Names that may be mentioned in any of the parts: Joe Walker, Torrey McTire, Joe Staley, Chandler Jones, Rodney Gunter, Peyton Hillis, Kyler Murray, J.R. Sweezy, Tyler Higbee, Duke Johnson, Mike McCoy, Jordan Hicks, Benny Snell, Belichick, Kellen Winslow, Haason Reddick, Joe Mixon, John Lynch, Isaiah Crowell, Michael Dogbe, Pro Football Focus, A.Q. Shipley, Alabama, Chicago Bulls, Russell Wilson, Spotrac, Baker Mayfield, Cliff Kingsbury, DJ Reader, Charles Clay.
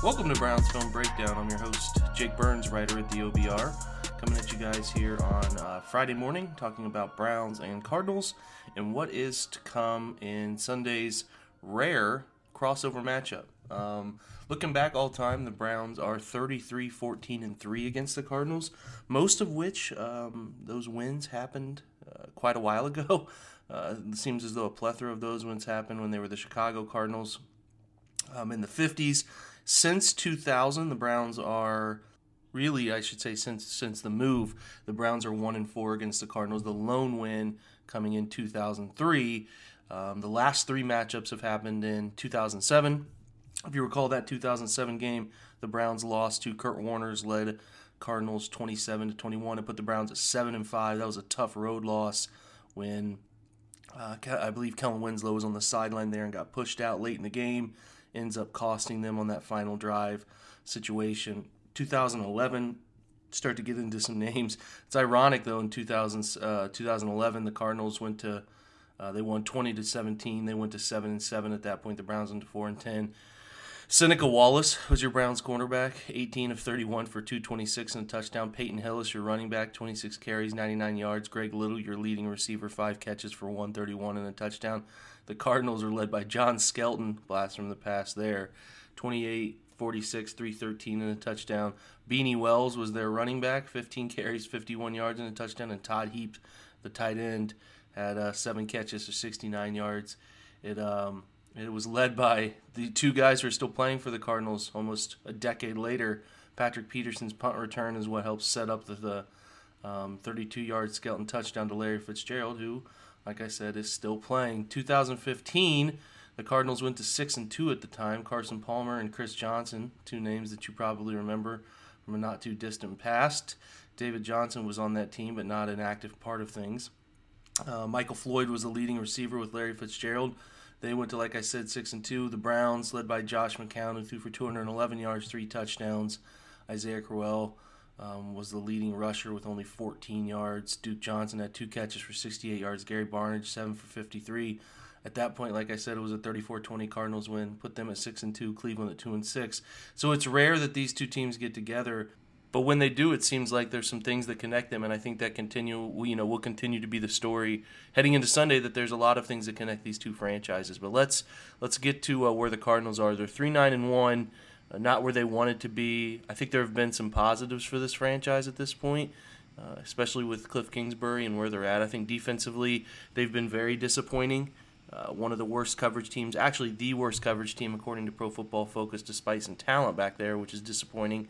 Welcome to Browns Film Breakdown. I'm your host, Jake Burns, writer at the OBR, coming at you guys here on Friday morning, talking about Browns and Cardinals and what is to come in Sunday's rare crossover matchup. Looking back all time, the Browns are 33-14-3 against the Cardinals, most of which those wins happened quite a while ago. It seems as though a plethora of those wins happened when they were the Chicago Cardinals in the 50s. Since 2000, the Browns are really, I should say, since the move, the Browns are 1-4 against the Cardinals. The lone win coming in 2003. The last three matchups have happened in 2007. If you recall that 2007 game, the Browns lost to Kurt Warner's led Cardinals 27-21. It put the Browns at 7-5. That was a tough road loss when I believe Kellen Winslow was on the sideline there and got pushed out late in the game. Ends up costing them on that final drive situation. 2011, start to get into some names. It's ironic, though, in 2011, the Cardinals went to, they won 20-17. They went to 7-7 at that point. The Browns went to 4-10. Seneca Wallace was your Browns cornerback, 18 of 31 for 226 and a touchdown. Peyton Hillis, your running back, 26 carries, 99 yards. Greg Little, your leading receiver, 5 catches for 131 and a touchdown. The Cardinals are led by John Skelton, blast from the past there, 28, 46, 313 and a touchdown. Beanie Wells was their running back, 15 carries, 51 yards and a touchdown. And Todd Heap, the tight end, had 7 catches for 69 yards. It was led by the two guys who are still playing for the Cardinals almost a decade later. Patrick Peterson's punt return is what helped set up the 32-yard Skelton touchdown to Larry Fitzgerald, who, like I said, is still playing. 2015, the Cardinals went to 6-2 at the time. Carson Palmer and Chris Johnson, two names that you probably remember from a not-too-distant past. David Johnson was on that team, but not an active part of things. Michael Floyd was the leading receiver with Larry Fitzgerald. They went to, like I said, 6-2. The Browns, led by Josh McCown, who threw for 211 yards, 3 touchdowns. Isaiah Crowell was the leading rusher with only 14 yards. Duke Johnson had 2 catches for 68 yards. Gary Barnidge, 7 for 53. At that point, like I said, it was a 34-20 Cardinals win. Put them at 6-2, Cleveland at 2-6. So it's rare that these two teams get together. But when they do, it seems like there's some things that connect them, and I think that will continue to be the story heading into Sunday. That there's a lot of things that connect these two franchises. But let's get to where the Cardinals are. They're 3-9-1, not where they wanted to be. I think there have been some positives for this franchise at this point, especially with Cliff Kingsbury and where they're at. I think defensively they've been very disappointing. One of the worst coverage teams, actually the worst coverage team according to Pro Football Focus, despite some talent back there, which is disappointing.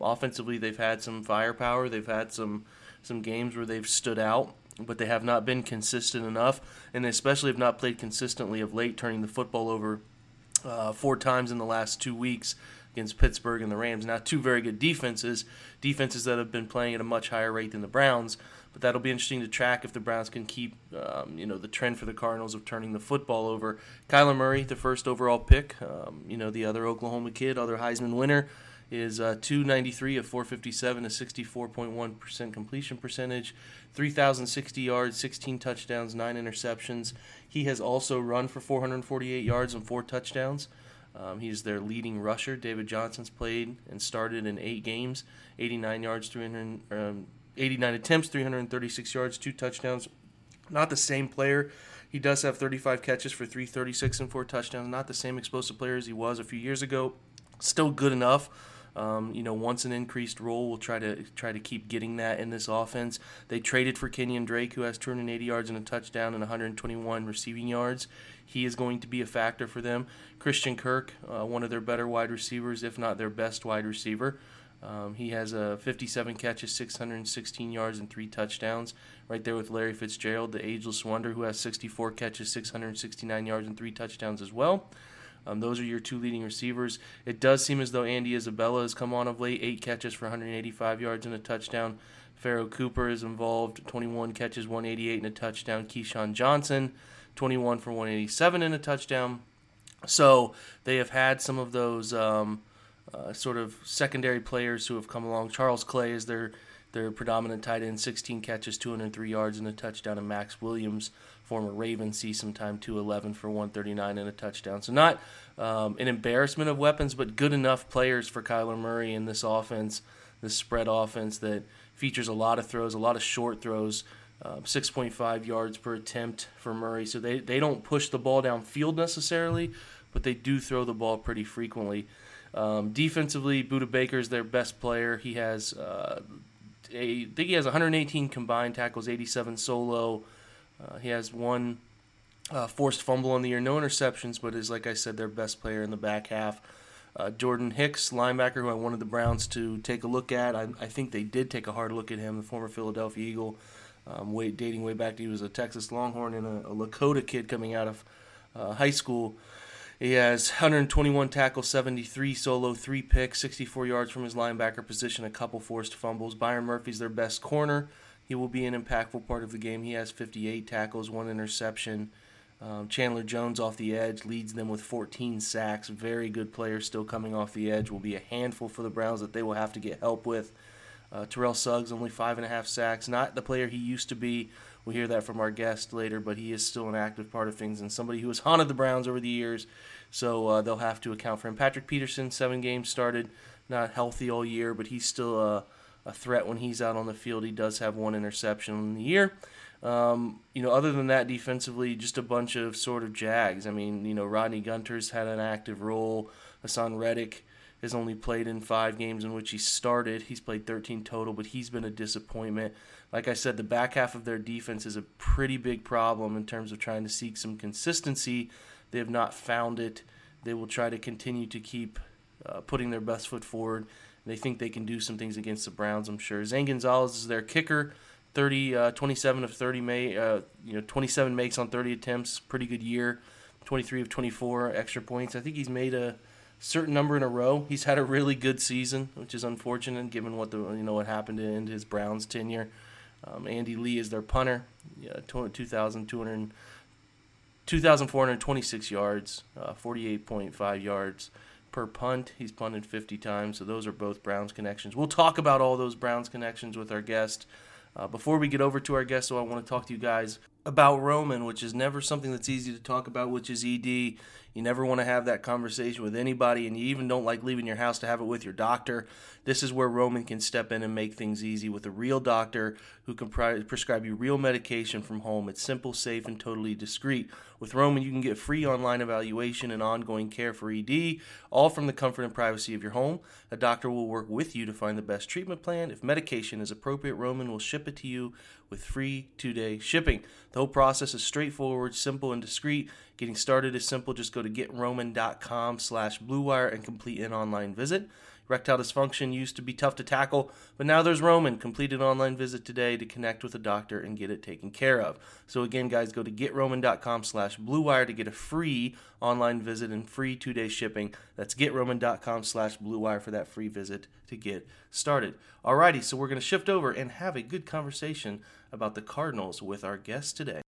Offensively, they've had some firepower. They've had some games where they've stood out, but they have not been consistent enough, and they especially have not played consistently of late, turning the football over 4 times in the last 2 weeks against Pittsburgh and the Rams. Now, two very good defenses that have been playing at a much higher rate than the Browns, but that'll be interesting to track if the Browns can keep the trend for the Cardinals of turning the football over. Kyler Murray, the first overall pick, the other Oklahoma kid, other Heisman winner, is 293 of 457, a 64.1% completion percentage, 3,060 yards, 16 touchdowns, 9 interceptions. He has also run for 448 yards and 4 touchdowns. He's their leading rusher. David Johnson's played and started in 8 games, 89 attempts, 336 yards, 2 touchdowns, Not the same player. He does have 35 catches for 336 and 4 touchdowns. Not the same explosive player as he was a few years ago. Still good enough. Once an increased role, we'll try to keep getting that in this offense. They traded for Kenyon Drake, who has 280 yards and a touchdown and 121 receiving yards. He is going to be a factor for them. Christian Kirk, one of their better wide receivers, if not their best wide receiver. He has 57 catches, 616 yards, and 3 touchdowns. Right there with Larry Fitzgerald, the ageless wonder, who has 64 catches, 669 yards, and 3 touchdowns as well. Those are your 2 leading receivers. It does seem as though Andy Isabella has come on of late, 8 catches for 185 yards and a touchdown. Pharaoh Cooper is involved, 21 catches, 188 and a touchdown. Keyshawn Johnson, 21 for 187 and a touchdown. So they have had some of those sort of secondary players who have come along. Charles Clay is their predominant tight end, 16 catches, 203 yards and a touchdown, and Max Williams, former Raven, see sometime 211 for 139 and a touchdown. So not an embarrassment of weapons, but good enough players for Kyler Murray in this offense, this spread offense that features a lot of throws, a lot of short throws, 6.5 yards per attempt for Murray. So they don't push the ball downfield necessarily, but they do throw the ball pretty frequently. Defensively, Buda Baker is their best player. He has, I think he has 118 combined tackles, 87 solo. He has 1 forced fumble on the year, no interceptions, but is, like I said, their best player in the back half. Jordan Hicks, linebacker, who I wanted the Browns to take a look at. I think they did take a hard look at him, the former Philadelphia Eagle, dating way back to he was a Texas Longhorn and a Lakota kid coming out of high school. He has 121 tackles, 73 solo, 3 picks, 64 yards from his linebacker position, a couple forced fumbles. Byron Murphy's their best corner. He will be an impactful part of the game. He has 58 tackles, 1 interception. Chandler Jones off the edge leads them with 14 sacks. Very good player still coming off the edge. Will be a handful for the Browns that they will have to get help with. Terrell Suggs, only 5.5 sacks. Not the player he used to be. We'll hear that from our guest later, but he is still an active part of things and somebody who has haunted the Browns over the years, so they'll have to account for him. Patrick Peterson, 7 games started, not healthy all year, but he's still a threat when he's out on the field. He does have 1 interception in the year. Other than that, defensively, just a bunch of sort of jags. I mean, Rodney Gunter's had an active role. Haason Reddick has only played in 5 games in which he started. He's played 13 total, but he's been a disappointment. Like I said, the back half of their defense is a pretty big problem in terms of trying to seek some consistency. They have not found it. They will try to continue to keep putting their best foot forward. They think they can do some things against the Browns, I'm sure. Zane Gonzalez is their kicker. 27 of 30 may 27 makes on 30 attempts. Pretty good year. 23 of 24 extra points. I think he's made a certain number in a row. He's had a really good season, which is unfortunate given what happened to end his Browns tenure. Andy Lee is their punter. 2,426 yards, 48.5 yards per punt. He's punted 50 times, so those are both Browns connections. We'll talk about all those Browns connections with our guest. Before we get over to our guest, though, I want to talk to you guys about Roman, which is never something that's easy to talk about, which is ED. You never want to have that conversation with anybody, and you even don't like leaving your house to have it with your doctor. This is where Roman can step in and make things easy with a real doctor who can prescribe you real medication from home. It's simple, safe, and totally discreet. With Roman, you can get free online evaluation and ongoing care for ED, all from the comfort and privacy of your home. A doctor will work with you to find the best treatment plan. If medication is appropriate, Roman will ship it to you with free 2-day shipping. The whole process is straightforward, simple, and discreet. Getting started is simple. Just go to getroman.com/bluewire and complete an online visit. Erectile dysfunction used to be tough to tackle, but now there's Roman. Complete an online visit today to connect with a doctor and get it taken care of. So again, guys, go to getroman.com/bluewire to get a free online visit and free 2-day shipping. That's getroman.com/bluewire for that free visit to get started. Alrighty, so we're going to shift over and have a good conversation about the Cardinals with our guest today.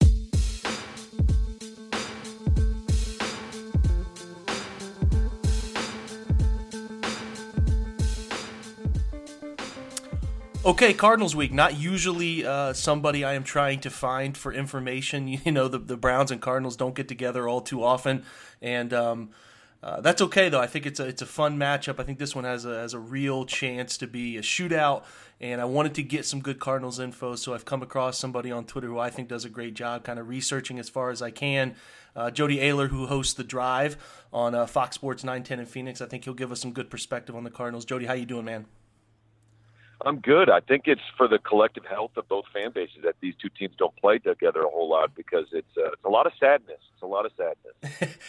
Okay, Cardinals week, not usually somebody I am trying to find for information. The Browns and Cardinals don't get together all too often, and That's okay, though. I think it's a fun matchup. I think this one has a real chance to be a shootout, and I wanted to get some good Cardinals info, so I've come across somebody on Twitter who I think does a great job kind of researching as far as I can. Jody Ayler, who hosts The Drive on Fox Sports 910 in Phoenix. I think he'll give us some good perspective on the Cardinals. Jody, how you doing, man? I'm good. I think it's for the collective health of both fan bases that these two teams don't play together a whole lot, because it's a lot of sadness.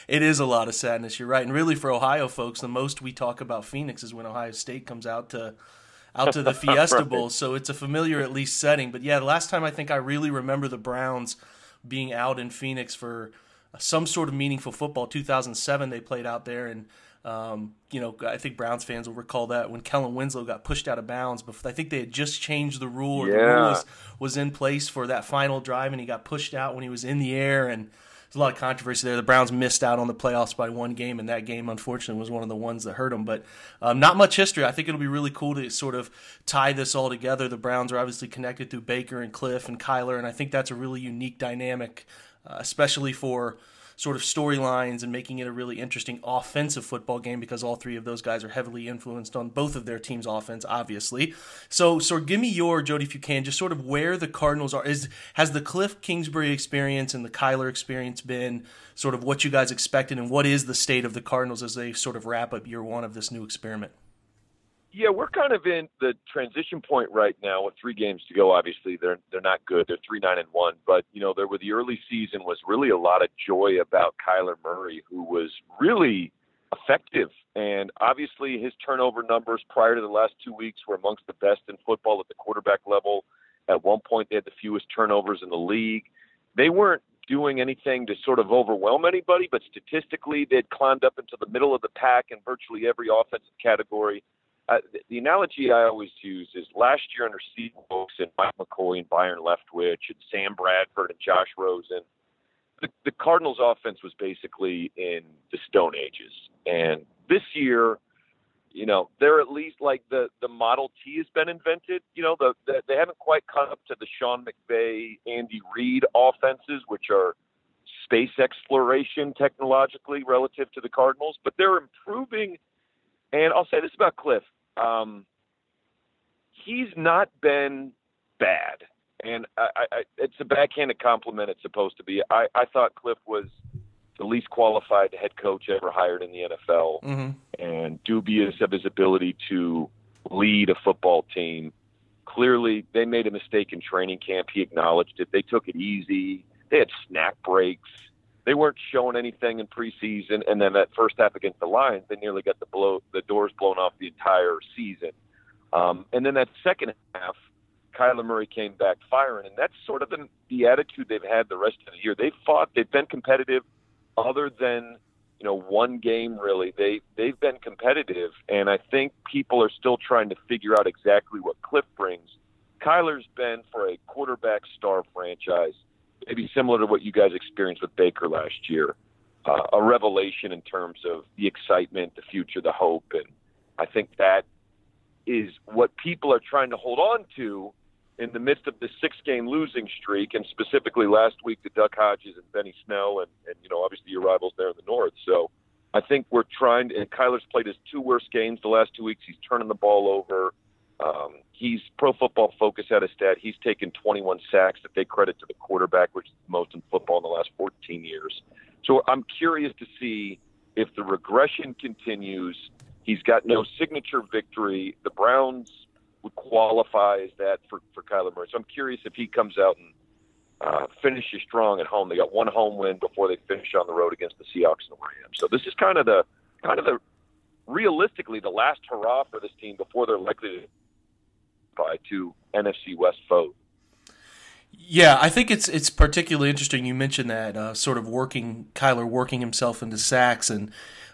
It is a lot of sadness. You're right. And really for Ohio folks, the most we talk about Phoenix is when Ohio State comes out to the Fiesta Bowl. Right. So it's a familiar at least setting. But yeah, the last time I think I really remember the Browns being out in Phoenix for some sort of meaningful football, 2007 they played out there, and I think Browns fans will recall that when Kellen Winslow got pushed out of bounds. But I think they had just changed the rule, or the rule was in place for that final drive, and he got pushed out when he was in the air, and there's a lot of controversy there. The Browns missed out on the playoffs by one game, and that game, unfortunately, was one of the ones that hurt them. But not much history. I think it'll be really cool to sort of tie this all together. The Browns are obviously connected through Baker and Cliff and Kyler, and I think that's a really unique dynamic, especially for sort of storylines and making it a really interesting offensive football game, because all three of those guys are heavily influenced on both of their team's offense, obviously. So give me your, Jody, if you can, just sort of where the Cardinals are. Has the Cliff Kingsbury experience and the Kyler experience been sort of what you guys expected, and what is the state of the Cardinals as they sort of wrap up year one of this new experiment? Yeah, we're kind of in the transition point right now with 3 games to go. Obviously, they're not good. They're 3-9-1. But, there were the early season was really a lot of joy about Kyler Murray, who was really effective. And obviously, his turnover numbers prior to the last 2 weeks were amongst the best in football at the quarterback level. At one point, they had the fewest turnovers in the league. They weren't doing anything to sort of overwhelm anybody, but statistically, they'd climbed up into the middle of the pack in virtually every offensive category. The analogy I always use is last year under Steve Wilks and Mike McCoy and Byron Leftwich and Sam Bradford and Josh Rosen, the Cardinals' offense was basically in the Stone Ages. And this year, they're at least like the Model T has been invented. They haven't quite caught up to the Sean McVay, Andy Reid offenses, which are space exploration technologically relative to the Cardinals, but they're improving. And I'll say this about Cliff. He's not been bad. And it's a backhanded compliment, it's supposed to be. I thought Cliff was the least qualified head coach ever hired in the NFL, and dubious of his ability to lead a football team. Clearly, they made a mistake in training camp. He acknowledged it. They took it easy. They had snack breaks. They weren't showing anything in preseason, and then that first half against the Lions, they nearly got the doors blown off the entire season. And then that second half, Kyler Murray came back firing, and that's sort of the attitude they've had the rest of the year. They've fought. They've been competitive other than, one game really. They've been competitive, and I think people are still trying to figure out exactly what Cliff brings. Kyler's been for a quarterback star franchise, maybe similar to what you guys experienced with Baker last year, a revelation in terms of the excitement, the future, the hope. And I think that is what people are trying to hold on to in the midst of the 6-game losing streak, and specifically last week the Duck Hodges and Benny Snell and obviously your rivals there in the North. So I think we're trying to – and Kyler's played his 2 worst games the last 2 weeks. He's turning the ball over. He's Pro Football Focus had a stat. He's taken 21 sacks that they credit to the quarterback, which is the most in football in the last 14 years. So I'm curious to see if the regression continues. He's got no signature victory. The Browns would qualify as that for Kyler Murray. So I'm curious if he comes out and finishes strong at home. They got 1 home win before they finish on the road against the Seahawks and the Rams. So this is kind of the realistically the last hurrah for this team before they're likely to by 2 NFC West foes. Yeah, I think it's particularly interesting. You mentioned that sort of Kyler working himself into sacks, and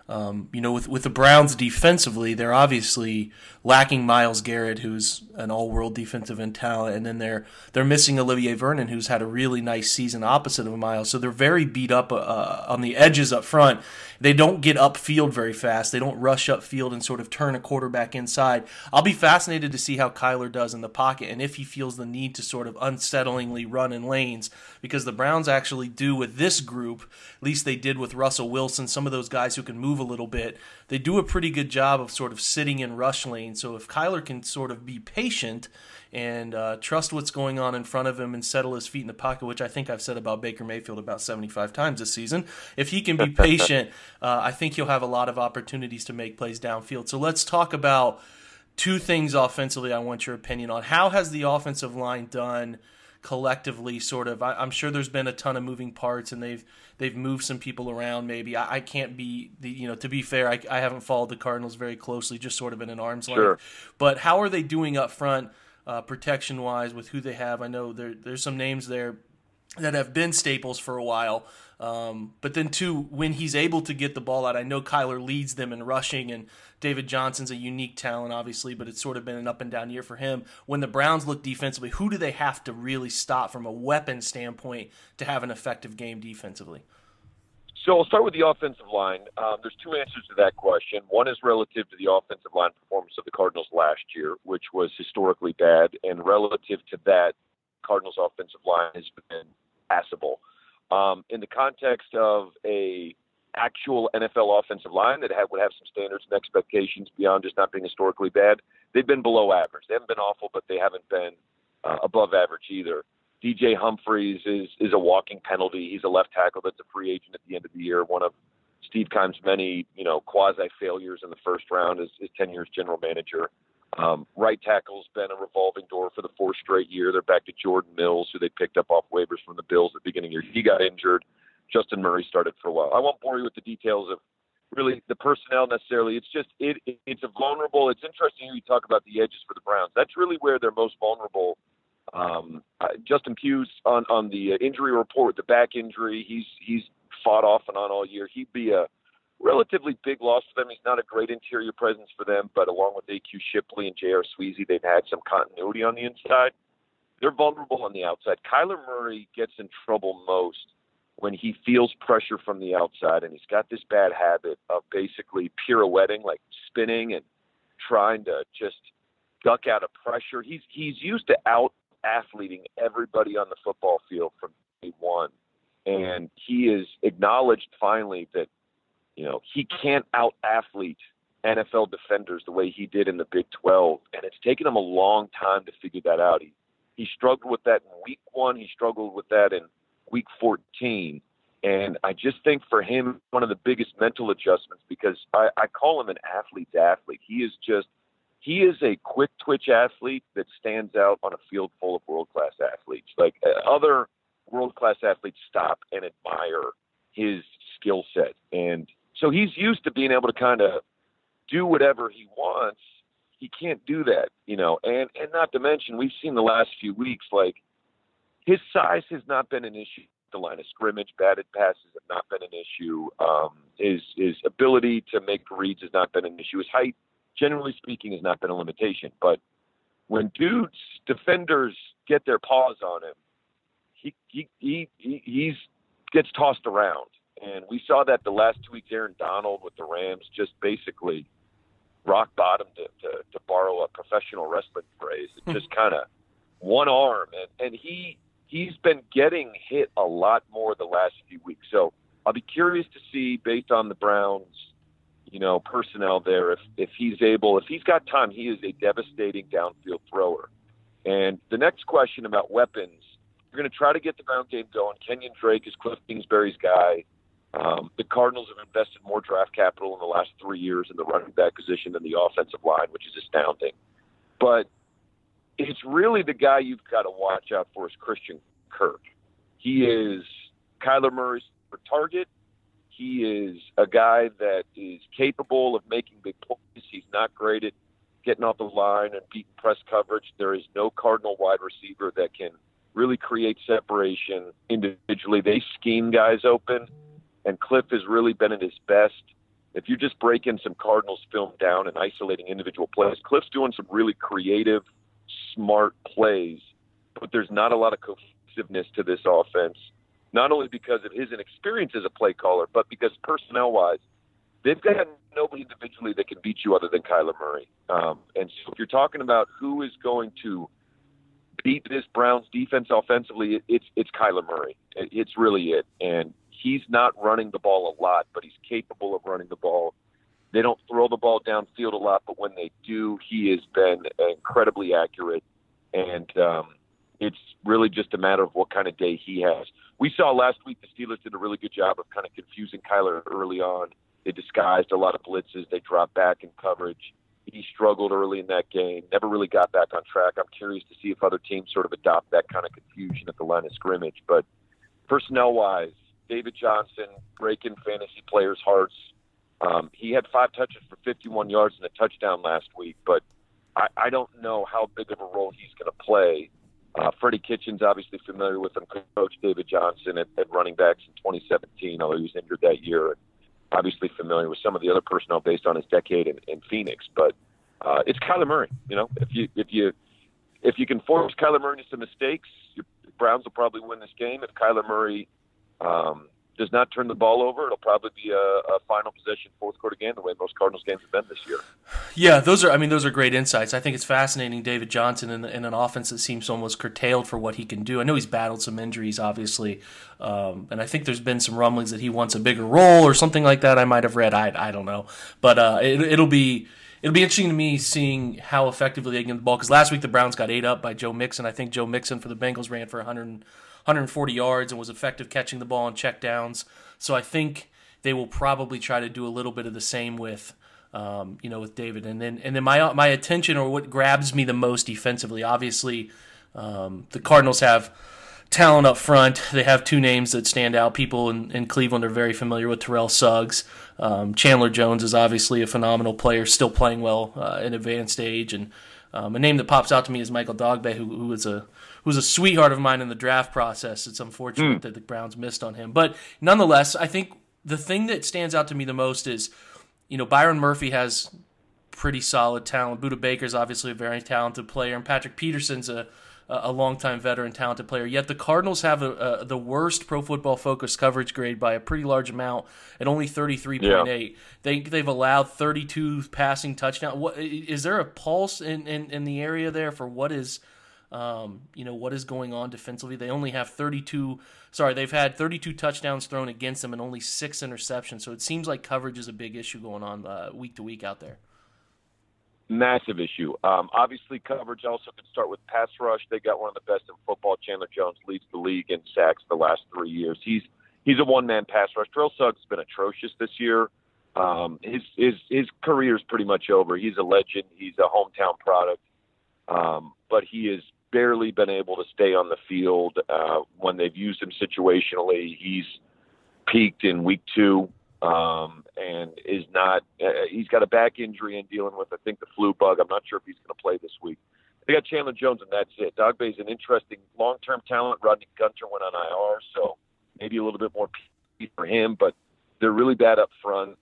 with the Browns defensively, they're obviously lacking Myles Garrett, who's an all-world defensive end talent, and then they're missing Olivier Vernon, who's had a really nice season opposite of Myles. So they're very beat up on the edges up front. They don't get upfield very fast. They don't rush upfield and sort of turn a quarterback inside. I'll be fascinated to see how Kyler does in the pocket and if he feels the need to sort of unsettlingly run in lanes, because the Browns actually do with this group, at least they did with Russell Wilson, some of those guys who can move move a little bit, they do a pretty good job of sort of sitting in rush lane. So if Kyler can sort of be patient and trust what's going on in front of him and settle his feet in the pocket, which I think I've said about Baker Mayfield about 75 times this season, if he can be patient, I think he'll have a lot of opportunities to make plays downfield. So let's talk about two things offensively I want your opinion on. How has the offensive line done collectively, sort of? I'm sure there's been a ton of moving parts, and they've moved some people around maybe. I can't be, to be fair, I haven't followed the Cardinals very closely, just sort of in an arm's length. Sure. But how are they doing up front protection-wise with who they have? I know there's some names there that have been staples for a while. But then, two, when he's able to get the ball out, I know Kyler leads them in rushing, and David Johnson's a unique talent, obviously, but it's sort of been an up-and-down year for him. When the Browns look defensively, who do they have to really stop from a weapon standpoint to have an effective game defensively? So I'll start with the offensive line. There's two answers to that question. One is relative to the offensive line performance of the Cardinals last year, which was historically bad, and relative to that, Cardinals offensive line has been passable. In the context of a actual NFL offensive line that would have some standards and expectations beyond just not being historically bad, they've been below average. They haven't been awful, but they haven't been above average either. DJ Humphries is a walking penalty. He's a left tackle that's a free agent at the end of the year. One of Steve Keim's many, quasi-failures in the first round as his 10 years general manager. Right tackle's been a revolving door for the fourth straight year. They're back to Jordan Mills, who they picked up off waivers from the Bills at the beginning of the year. He got injured. Justin Murray started for a while. I won't bore you with the details of really the personnel necessarily. It's just it's a vulnerable. It's interesting when you talk about the edges for the Browns. That's really where they're most vulnerable. Justin Pughes on the injury report, the back injury, he's fought off and on all year. He'd be a relatively big loss for them. He's not a great interior presence for them, but along with A.Q. Shipley and J.R. Sweezy, they've had some continuity on the inside. They're vulnerable on the outside. Kyler Murray gets in trouble most when he feels pressure from the outside, and he's got this bad habit of basically pirouetting, like spinning and trying to just duck out of pressure. He's used to out-athleting everybody on the football field from day one, and he is acknowledged finally that he can't out-athlete NFL defenders the way he did in the Big 12, and it's taken him a long time to figure that out. He struggled with that in Week 1. He struggled with that in Week 14, and I just think for him, one of the biggest mental adjustments, because I call him an athlete's athlete. He is a quick-twitch athlete that stands out on a field full of world-class athletes. Like, other world-class athletes stop and admire his skill set, and so he's used to being able to kind of do whatever he wants. He can't do that, and not to mention we've seen the last few weeks, like, his size has not been an issue. The line of scrimmage, batted passes have not been an issue. His ability to make reads has not been an issue. His height, generally speaking, has not been a limitation. But when defenders get their paws on him, he gets tossed around. And we saw that the last 2 weeks. Aaron Donald with the Rams just basically rock bottom, to borrow a professional wrestling phrase. It just kind of one arm. And he's been getting hit a lot more the last few weeks. So I'll be curious to see, based on the Browns, personnel there, if he's got time, he is a devastating downfield thrower. And the next question about weapons, you're going to try to get the ground game going. Kenyon Drake is Cliff Kingsbury's guy. The Cardinals have invested more draft capital in the last 3 years in the running back position than the offensive line, which is astounding. But it's really the guy you've got to watch out for is Christian Kirk. He is Kyler Murray's target. He is a guy that is capable of making big plays. He's not great at getting off the line and beating press coverage. There is no Cardinal wide receiver that can really create separation individually. They scheme guys open, and Cliff has really been at his best. If you're just breaking some Cardinals film down and isolating individual plays, Cliff's doing some really creative, smart plays, but there's not a lot of cohesiveness to this offense, not only because of his inexperience as a play caller, but because personnel-wise, they've got nobody individually that can beat you other than Kyler Murray. And so if you're talking about who is going to beat this Browns defense offensively, it's Kyler Murray. It's really it. And he's not running the ball a lot, but he's capable of running the ball. They don't throw the ball downfield a lot, but when they do, he has been incredibly accurate. And it's really just a matter of what kind of day he has. We saw last week the Steelers did a really good job of kind of confusing Kyler early on. They disguised a lot of blitzes. They dropped back in coverage. He struggled early in that game, never really got back on track. I'm curious to see if other teams sort of adopt that kind of confusion at the line of scrimmage. But personnel-wise, David Johnson breaking fantasy players' hearts. He had 5 touches for 51 yards and a touchdown last week, but I don't know how big of a role he's going to play. Freddie Kitchens, obviously familiar with him, coached David Johnson at running backs in 2017, although he was injured that year. Obviously familiar with some of the other personnel based on his decade in Phoenix, but it's Kyler Murray. You know, if you can force Kyler Murray into some mistakes, your Browns will probably win this game. If Kyler Murray does not turn the ball over, it'll probably be a final possession fourth quarter game, the way most Cardinals games have been this year. Yeah, those are great insights. I think it's fascinating, David Johnson in an offense that seems almost curtailed for what he can do. I know he's battled some injuries, obviously, and I think there's been some rumblings that he wants a bigger role or something like that. I might have read, I don't know, but it'll be interesting to me seeing how effectively they get the ball, because last week the Browns got ate up by Joe Mixon. I think Joe Mixon for the Bengals ran for 140 yards and was effective catching the ball on checkdowns. So I think they will probably try to do a little bit of the same with, with David. And then my attention, or what grabs me the most defensively, obviously, the Cardinals have talent up front. They have 2 names that stand out. People in Cleveland are very familiar with Terrell Suggs. Chandler Jones is obviously a phenomenal player, still playing well in advanced age. And a name that pops out to me is Michael Dogbe, who's a sweetheart of mine in the draft process. It's unfortunate that the Browns missed on him. But nonetheless, I think the thing that stands out to me the most is, Byron Murphy has pretty solid talent. Buda Baker's obviously a very talented player. And Patrick Peterson's a longtime veteran, talented player. Yet the Cardinals have the worst Pro Football Focus coverage grade by a pretty large amount at only 33.8. Yeah. They've allowed 32 passing touchdowns. What, is there a pulse in the area there for what is... what is going on defensively? They only have 32. Sorry, they've had 32 touchdowns thrown against them and only 6 interceptions. So it seems like coverage is a big issue going on week to week out there. Massive issue. Obviously, coverage also can start with pass rush. They got one of the best in football. Chandler Jones leads the league in sacks the last 3 years. He's a one-man pass rush. Terrell Suggs has been atrocious this year. His career is pretty much over. He's a legend. He's a hometown product, but he is barely been able to stay on the field. When they've used him situationally, he's peaked in week 2, and is not, he's got a back injury and dealing with, I think, the flu bug. I'm not sure if he's going to play this week. They got Chandler Jones and that's it. Dogbe's an interesting long-term talent. Rodney Gunter went on IR, so maybe a little bit more for him, but they're really bad up front.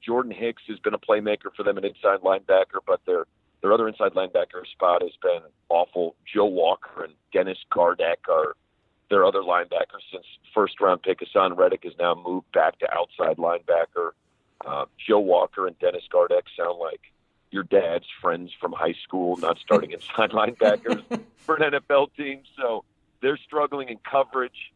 Jordan Hicks has been a playmaker for them, an inside linebacker, but their other inside linebacker spot has been awful. Joe Walker and Dennis Gardeck are their other linebackers since first-round pick. Haason Reddick has now moved back to outside linebacker. Joe Walker and Dennis Gardeck sound like your dad's friends from high school, not starting inside linebackers for an NFL team. So they're struggling in coverage.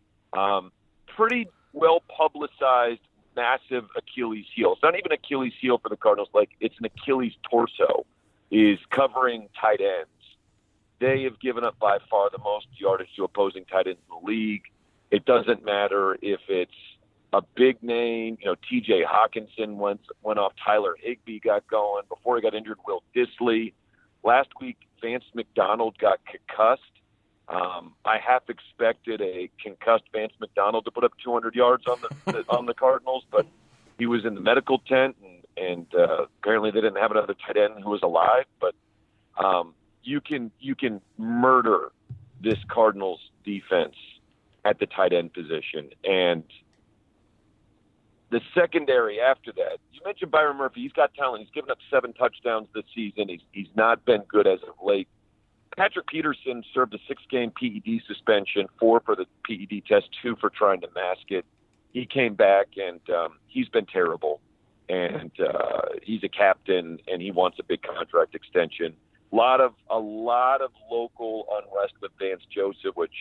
Pretty well-publicized, massive Achilles heel. It's not even Achilles heel for the Cardinals. Like, it's an Achilles torso. Is covering tight ends. They have given up by far the most yardage to opposing tight ends in the league. It doesn't matter if it's a big name. TJ Hawkinson went off. Tyler Higbee got going. Before he got injured, Will Dissly. Last week, Vance McDonald got concussed. I half expected a concussed Vance McDonald to put up 200 yards on the on the Cardinals, but he was in the medical tent, and apparently they didn't have another tight end who was alive. But you can murder this Cardinals defense at the tight end position. And the secondary after that, you mentioned Byron Murphy. He's got talent. He's given up 7 touchdowns this season. He's not been good as of late. Patrick Peterson served a 6-game PED suspension, 4 for the PED test, 2 for trying to mask it. He came back, and he's been terrible. And he's a captain, and he wants a big contract extension. A lot of local unrest with Vance Joseph, which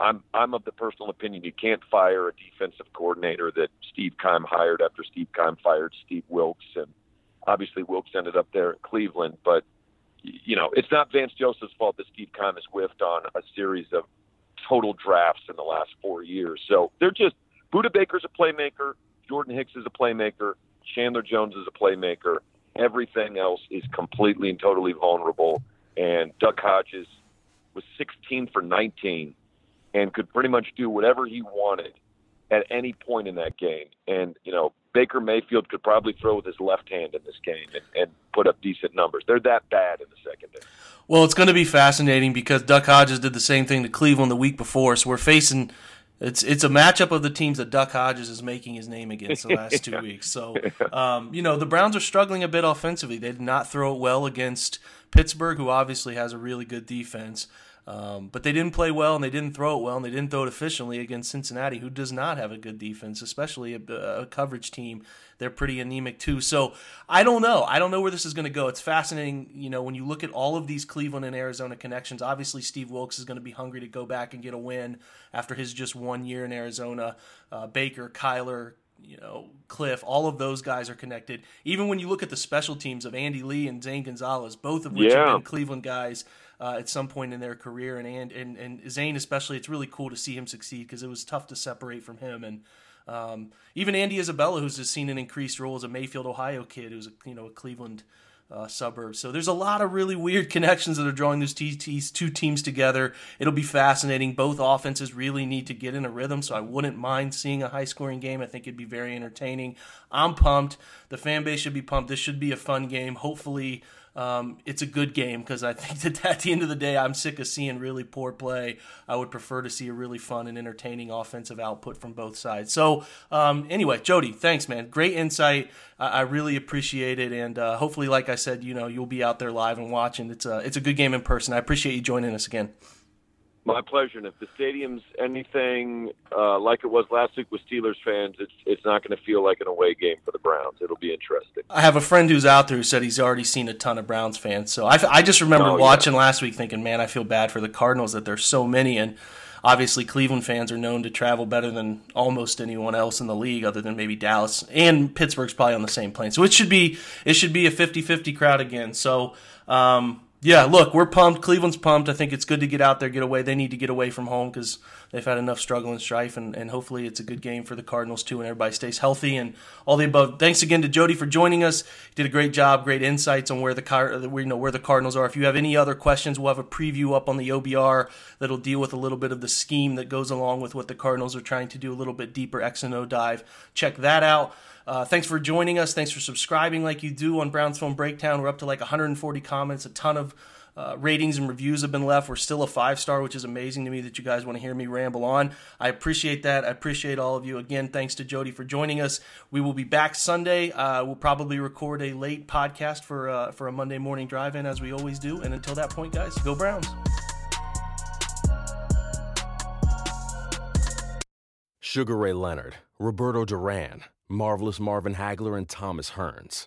I'm of the personal opinion you can't fire a defensive coordinator that Steve Keim hired after Steve Keim fired Steve Wilks, and obviously Wilks ended up there in Cleveland. But you know, it's not Vance Joseph's fault that Steve Keim has whiffed on a series of total drafts in the last 4 years. So they're just Budda Baker's a playmaker, Jordan Hicks is a playmaker, Chandler Jones is a playmaker. Everything else is completely and totally vulnerable. And Duck Hodges was 16 for 19 and could pretty much do whatever he wanted at any point in that game. And, you know, Baker Mayfield could probably throw with his left hand in this game and put up decent numbers. They're that bad in the secondary. Well, it's going to be fascinating because Duck Hodges did the same thing to Cleveland the week before. So we're facing it's a matchup of the teams that Duck Hodges is making his name against the last 2 weeks. So, you know, the Browns are struggling a bit offensively. They did not throw well against Pittsburgh, who obviously has a really good defense. But they didn't play well, and they didn't throw it well, and they didn't throw it efficiently against Cincinnati, who does not have a good defense, especially a coverage team. They're pretty anemic too. So I don't know. I don't know where this is going to go. It's fascinating, you know, when you look at all of these Cleveland and Arizona connections. Obviously, Steve Wilks is going to be hungry to go back and get a win after his just 1 year in Arizona. Baker, Kyler, you know, Cliff, all of those guys are connected. Even when you look at the special teams of Andy Lee and Zane Gonzalez, both of which have been Cleveland guys. At some point in their career, and Zane especially, it's really cool to see him succeed because it was tough to separate from him. And even Andy Isabella, who's just seen an increased role as a Mayfield, Ohio kid, who's a Cleveland suburb. So there's a lot of really weird connections that are drawing these two teams together. It'll be fascinating. Both offenses really need to get in a rhythm, so I wouldn't mind seeing a high-scoring game. I think it'd be very entertaining. I'm pumped. The fan base should be pumped. This should be a fun game. Hopefully it's a good game because I think that at the end of the day, I'm sick of seeing really poor play. I would prefer to see a really fun and entertaining offensive output from both sides. So anyway, Jody, thanks, man. Great insight. I really appreciate it. And hopefully, like I said, you know, you'll be out there live and watching. It's a good game in person. I appreciate you joining us again. My pleasure. And if the stadium's anything like it was last week with Steelers fans, it's not going to feel like an away game for the Browns. It'll be interesting. I have a friend who's out there who said he's already seen a ton of Browns fans. So I just remember watching last week thinking, man, I feel bad for the Cardinals that there's so many. And obviously Cleveland fans are known to travel better than almost anyone else in the league other than maybe Dallas. And Pittsburgh's probably on the same plane. So it should be a 50-50 crowd again. So yeah, look, we're pumped. Cleveland's pumped. I think it's good to get out there, get away. They need to get away from home because they've had enough struggle and strife, and hopefully it's a good game for the Cardinals, too, and everybody stays healthy and all the above. Thanks again to Jody for joining us. He did a great job, great insights on where the Cardinals are. If you have any other questions, we'll have a preview up on the OBR that'll deal with a little bit of the scheme that goes along with what the Cardinals are trying to do, a little bit deeper X and O dive. Check that out. Thanks for joining us. Thanks for subscribing like you do on Browns Film Breakdown. We're up to like 140 comments. A ton of ratings and reviews have been left. We're still a 5-star, which is amazing to me that you guys want to hear me ramble on. I appreciate that. I appreciate all of you. Again, thanks to Jody for joining us. We will be back Sunday. We'll probably record a late podcast for a Monday morning drive-in as we always do. And until that point, guys, go Browns. Sugar Ray Leonard, Roberto Duran, Marvelous Marvin Hagler, and Thomas Hearns.